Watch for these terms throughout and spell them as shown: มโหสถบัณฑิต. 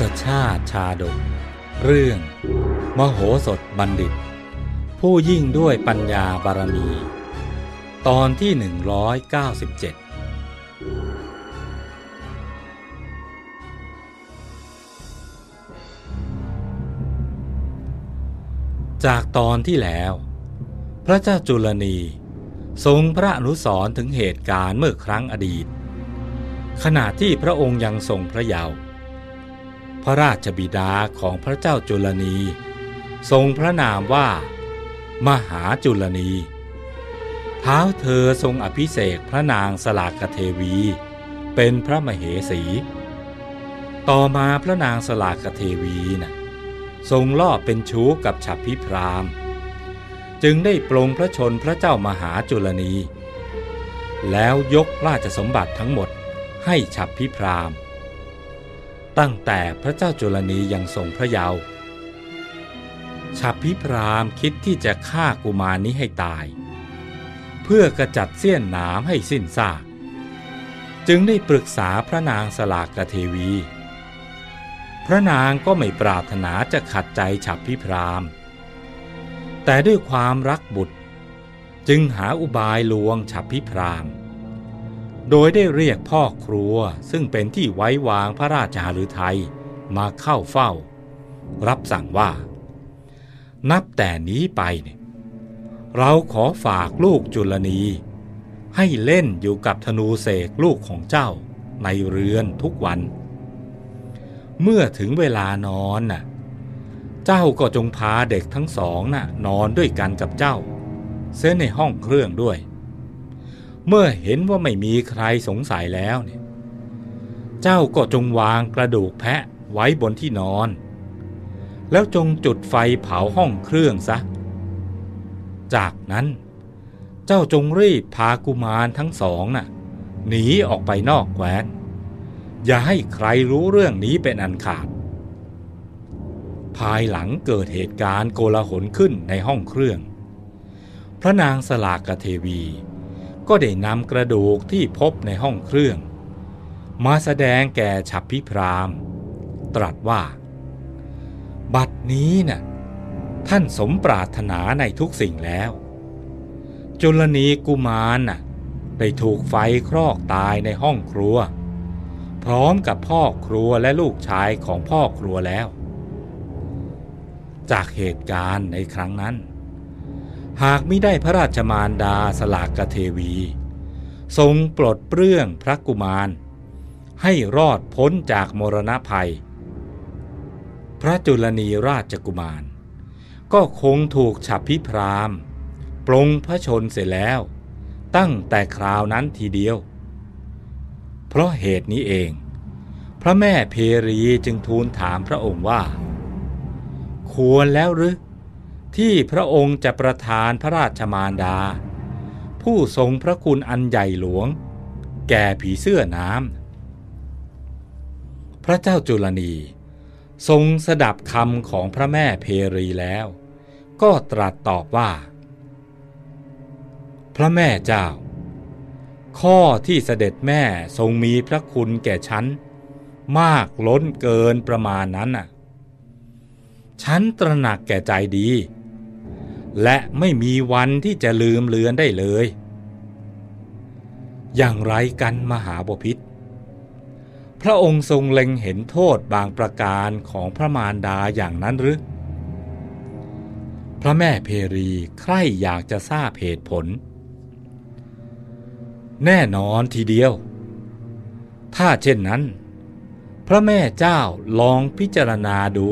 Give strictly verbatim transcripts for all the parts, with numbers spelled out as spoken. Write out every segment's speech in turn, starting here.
ศชาติชาดกเรื่องมโหสถบัณฑิตผู้ยิ่งด้วยปัญญาบารมีตอนที่หนึ่งร้อยเก้าสิบเจ็ดจากตอนที่แล้วพระเจ้าจุลนีทรงพระอนุสรณ์ถึงเหตุการณ์เมื่อครั้งอดีตขณะที่พระองค์ยังทรงพระเยาว์พระราชบิดาของพระเจ้าจุลนีทรงพระนามว่ามหาจุลนีเท้าเธอทรงอภิเษกพระนางสลากเทวีเป็นพระมเหสีต่อมาพระนางสลากเทวีนะทรงลอบเป็นชู้กับฉัพพิพรามจึงได้ปลงพระชนพระเจ้ามหาจุลนีแล้วยกราชสมบัติทั้งหมดให้ฉัพพิพรามตั้งแต่พระเจ้าจุลนียังทรงพระเยาว์ฉัพพิพรามคิดที่จะฆ่ากุมารนี้ให้ตายเพื่อกระจัดเสี้ยนหนามให้สิ้นซากจึงได้ปรึกษาพระนางสลากเทวีพระนางก็ไม่ปรารถนาจะขัดใจฉัพพิพรามแต่ด้วยความรักบุตรจึงหาอุบายลวงฉัพพิพรามโดยได้เรียกพ่อครัวซึ่งเป็นที่ไว้วางพระราชหฤทัยมาเข้าเฝ้ารับสั่งว่านับแต่นี้ไปเนี่ยเราขอฝากลูกจุลนีให้เล่นอยู่กับธนูเสกลูกของเจ้าในเรือนทุกวันเมื่อถึงเวลานอนน่ะเจ้าก็จงพาเด็กทั้งสองน่ะนอนด้วยกันกับเจ้าเสียในห้องเครื่องด้วยเมื่อเห็นว่าไม่มีใครสงสัยแล้วเนี่ยเจ้าก็จงวางกระดูกแพะไว้บนที่นอนแล้วจงจุดไฟเผาห้องเครื่องซะจากนั้นเจ้าจงรีบพากุมารทั้งสองน่ะหนีออกไปนอกแคว้นอย่าให้ใครรู้เรื่องนี้เป็นอันขาดภายหลังเกิดเหตุการณ์โกลาหลขึ้นในห้องเครื่องพระนางสลากเทวีก็ได้นำกระดูกที่พบในห้องเครื่องมาแสดงแก่ฉัพพิพรามตรัสว่าบัดนี้น่ะท่านสมปรารถนาในทุกสิ่งแล้วจุลนีกุมารน่ะได้ถูกไฟคลอกตายในห้องครัวพร้อมกับพ่อครัวและลูกชายของพ่อครัวแล้วจากเหตุการณ์ในครั้งนั้นหากมิได้พระราชมารดาสลากเทวีทรงปลดเปลื้องพระกุมารให้รอดพ้นจากมรณภัยพระจุลนีราชกุมารก็คงถูกฉัพพิพรามปลงพระชนเสร็จแล้วตั้งแต่คราวนั้นทีเดียวเพราะเหตุนี้เองพระแม่เพรีจึงทูลถามพระองค์ว่าควรแล้วหรือที่พระองค์จะประทานพระราชมารดาผู้ทรงพระคุณอันใหญ่หลวงแก่ผีเสื้อน้ำพระเจ้าจุลนีทรงสดับคำของพระแม่เพรีแล้วก็ตรัสตอบว่าพระแม่เจ้าข้อที่เสด็จแม่ทรงมีพระคุณแก่ฉันมากล้นเกินประมาณนั้นน่ะฉันตระหนักแก่ใจดีและไม่มีวันที่จะลืมเลือนได้เลยอย่างไรกันมหาบพิตรพระองค์ทรงเล็งเห็นโทษบางประการของพระมารดาอย่างนั้นหรือพระแม่เพรีใคร่อยากจะทราบเหตุผลแน่นอนทีเดียวถ้าเช่นนั้นพระแม่เจ้าลองพิจารณาดู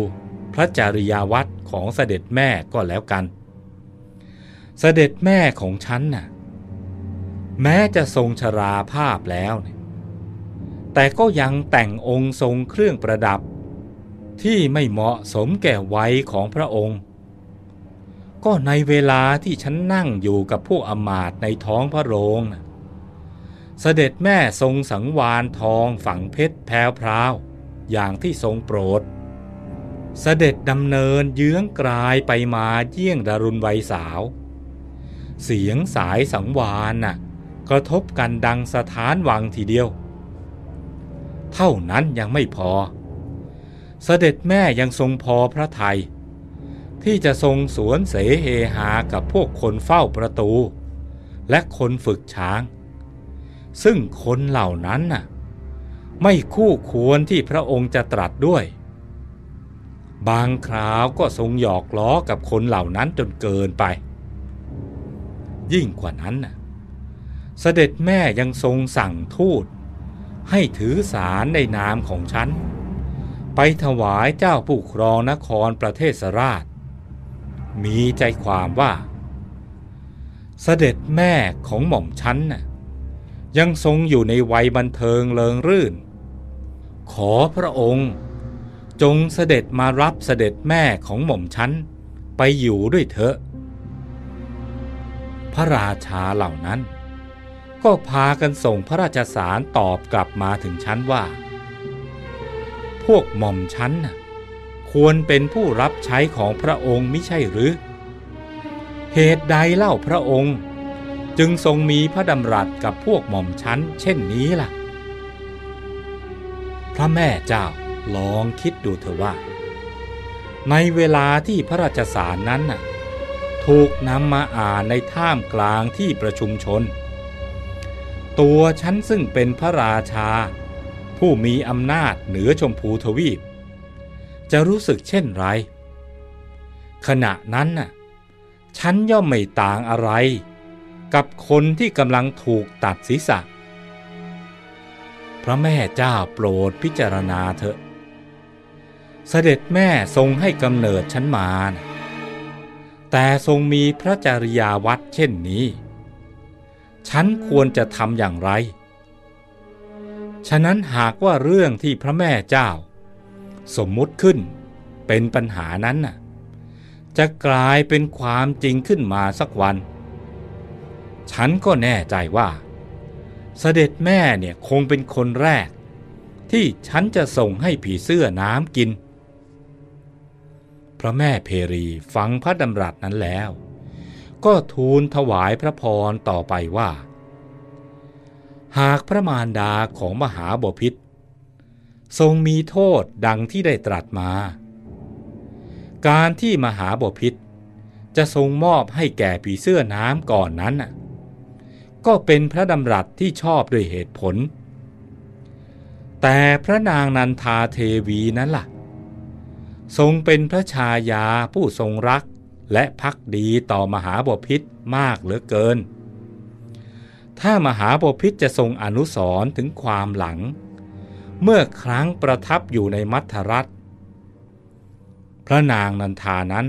พระจริยวัตรของเสด็จแม่ก็แล้วกันเสด็จแม่ของฉันน่ะแม้จะทรงชราภาพแล้วแต่ก็ยังแต่งองค์ทรงเครื่องประดับที่ไม่เหมาะสมแก่วัยของพระองค์ก็ในเวลาที่ฉันนั่งอยู่กับพวกอมาตย์ในท้องพระโรงน่ะเสด็จแม่ทรงสังวานทองฝังเพชรแพรวพราวอย่างที่ทรงโปรดเสด็จดำเนินเยื้องกลายไปมาเยี่ยงดารุณวัยสาวเสียงสายสังวานน่ะกระทบกันดังสถานวังทีเดียวเท่านั้นยังไม่พอ เสด็จแม่ยังทรงพอพระทัยที่จะทรงสวนเสเฮหากับพวกคนเฝ้าประตูและคนฝึกช้างซึ่งคนเหล่านั้นน่ะไม่คู่ควรที่พระองค์จะตรัสด้วยบางคราวก็ทรงหยอกล้อกับคนเหล่านั้นจนเกินไปยิ่งกว่านั้นน่ะเสด็จแม่ยังทรงสั่งทูตให้ถือสารในนามของฉันไปถวายเจ้าผู้ครองนครประเทศราชมีใจความว่าเสด็จแม่ของหม่อมฉันน่ะยังทรงอยู่ในวัยบันเทิงเริงรื่นขอพระองค์จงเสด็จมารับเสด็จแม่ของหม่อมฉันไปอยู่ด้วยเถอะพระราชาเหล่านั้นก็พากันส่งพระราชสารตอบกลับมาถึงฉันว่าพวกหม่อมฉันน่ะควรเป็นผู้รับใช้ของพระองค์มิใช่หรือเหตุใดเล่าพระองค์จึงทรงมีพระดำรัสกับพวกหม่อมฉันเช่นนี้ล่ะพระแม่เจ้าลองคิดดูเถอะว่าในเวลาที่พระราชสารนั้นน่ะถูกนำมาอ่านในท่ามกลางที่ประชุมชนตัวฉันซึ่งเป็นพระราชาผู้มีอำนาจเหนือชมพูทวีปจะรู้สึกเช่นไรขณะนั้นน่ะฉันย่อมไม่ต่างอะไรกับคนที่กำลังถูกตัดศีรษะพระแม่เจ้าโปรดพิจารณาเถอะเสด็จแม่ทรงให้กำเนิดฉันมาแต่ทรงมีพระจริยาวัดเช่นนี้ฉันควรจะทำอย่างไรฉะนั้นหากว่าเรื่องที่พระแม่เจ้าสมมุติขึ้นเป็นปัญหานั้นน่ะจะกลายเป็นความจริงขึ้นมาสักวันฉันก็แน่ใจว่าเสด็จแม่เนี่ยคงเป็นคนแรกที่ฉันจะส่งให้ผีเสื้อน้ำกินพระแม่เพรีฟังพระดำรัสนั้นแล้วก็ทูลถวายพระพรต่อไปว่าหากพระมารดาของมหาบพิตรทรงมีโทษดังที่ได้ตรัสมาการที่มหาบพิตรจะทรงมอบให้แก่ผีเสื้อน้ำก่อนนั้นก็เป็นพระดำรัสที่ชอบด้วยเหตุผลแต่พระนางนันทาเทวีนั้นล่ะทรงเป็นพระชายาผู้ทรงรักและภักดีต่อมหาบพิตรมากเหลือเกินถ้ามหาบพิตรจะทรงอนุสรณ์ถึงความหลังเมื่อครั้งประทับอยู่ในมัทรัฐพระนางนันทานั้น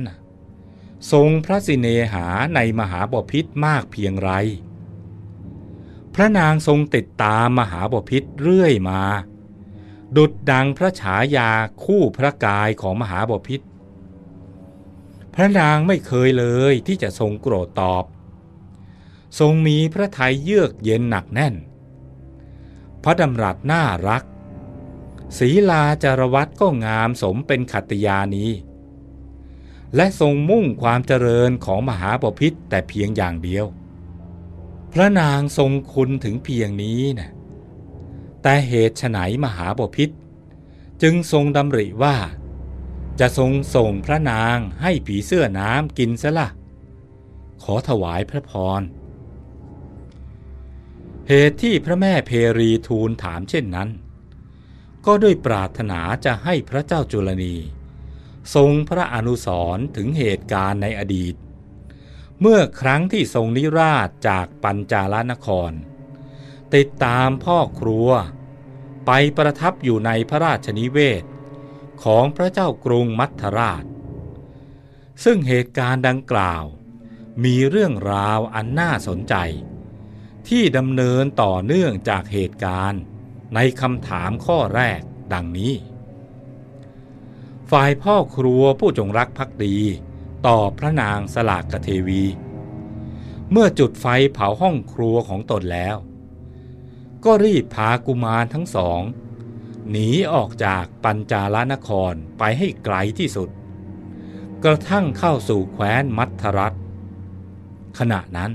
ทรงพระสิเนหาในมหาบพิตรมากเพียงไรพระนางทรงติดตามมหาบพิตรเรื่อยมาดุจดังพระฉายาคู่พระกายของมหาบพิตรพระนางไม่เคยเลยที่จะทรงโกรธตอบทรงมีพระทัยเยือกเย็นหนักแน่นพระดำรัสน่ารักศีลาจารวัตรก็งามสมเป็นขัตติยานีและทรงมุ่งความเจริญของมหาบพิตรแต่เพียงอย่างเดียวพระนางทรงคุณถึงเพียงนี้นะแต่เหตุไฉนมหาบพิตรจึงทรงดำริว่าจะทรงส่งพระนางให้ผีเสื้อน้ำกินซะละขอถวายพระพรเหตุที่พระแม่เพรีทูลถามเช่นนั้นก็ด้วยปรารถนาจะให้พระเจ้าจุลนีทรงพระอนุสรณ์ถึงเหตุการณ์ในอดีตเมื่อครั้งที่ทรงนิราชจากปัญจาลนครติดตามพ่อครัวไปประทับอยู่ในพระราชนิเวศของพระเจ้ากรุงมัทราชซึ่งเหตุการณ์ดังกล่าวมีเรื่องราวอันน่าสนใจที่ดำเนินต่อเนื่องจากเหตุการณ์ในคำถามข้อแรกดังนี้ฝ่ายพ่อครัวผู้จงรักภักดีต่อพระนางสลากเทวีเมื่อจุดไฟเผาห้องครัวของตนแล้วก็รีบพากุมารทั้งสองหนีออกจากปัญจาลนครไปให้ไกลที่สุดกระทั่งเข้าสู่แคว้นมัทรัฐขณะนั้น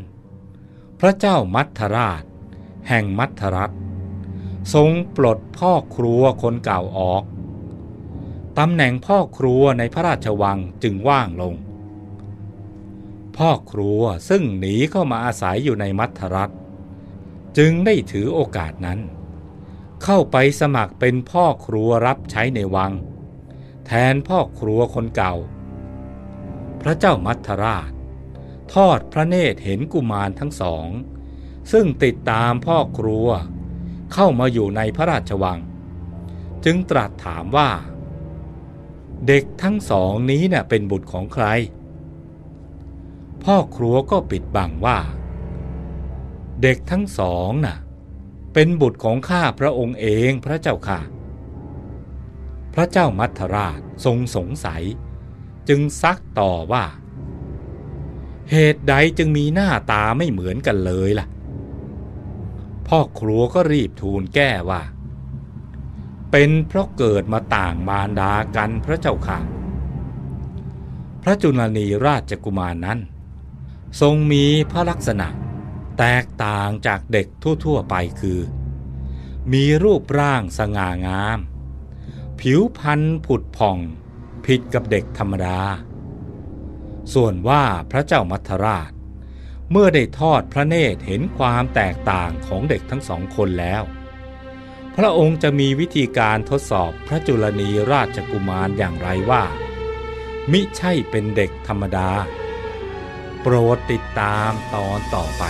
พระเจ้ามัทราชแห่งมัทรัฐทรงปลดพ่อครัวคนเก่าออก ตำแหน่งพ่อครัวในพระราชวังจึงว่างลงพ่อครัวซึ่งหนีเข้ามาอาศัยอยู่ในมัทธรัฐจึงได้ถือโอกาสนั้นเข้าไปสมัครเป็นพ่อครัวรับใช้ในวังแทนพ่อครัวคนเก่าพระเจ้ามัทธราชทอดพระเนตรเห็นกุมารทั้งสองซึ่งติดตามพ่อครัวเข้ามาอยู่ในพระราชวังจึงตรัสถามว่าเด็กทั้งสองนี้น่ะเป็นบุตรของใครพ่อครัวก็ปิดบังว่าเด็กทั้งสองน่ะเป็นบุตรของข้าพระองค์เองพระเจ้าค่ะพระเจ้ามัทธราชทรงสงสัยจึงซักต่อว่าเหตุใดจึงมีหน้าตาไม่เหมือนกันเลยล่ะพ่อครัวก็รีบทูลแก้ว่าเป็นเพราะเกิดมาต่างมารดากันพระเจ้าค่ะพระจุลนีราชกุมารนั้นทรงมีพระลักษณะแตกต่างจากเด็กทั่วๆไปคือมีรูปร่างสง่างามผิวพรรณผุดผ่องผิดกับเด็กธรรมดาส่วนว่าพระเจ้ามัทธราชเมื่อได้ทอดพระเนตรเห็นความแตกต่างของเด็กทั้งสองคนแล้วพระองค์จะมีวิธีการทดสอบพระจุลนีราชกุมารอย่างไรว่ามิใช่เป็นเด็กธรรมดาโปรดติดตามตอนต่อไป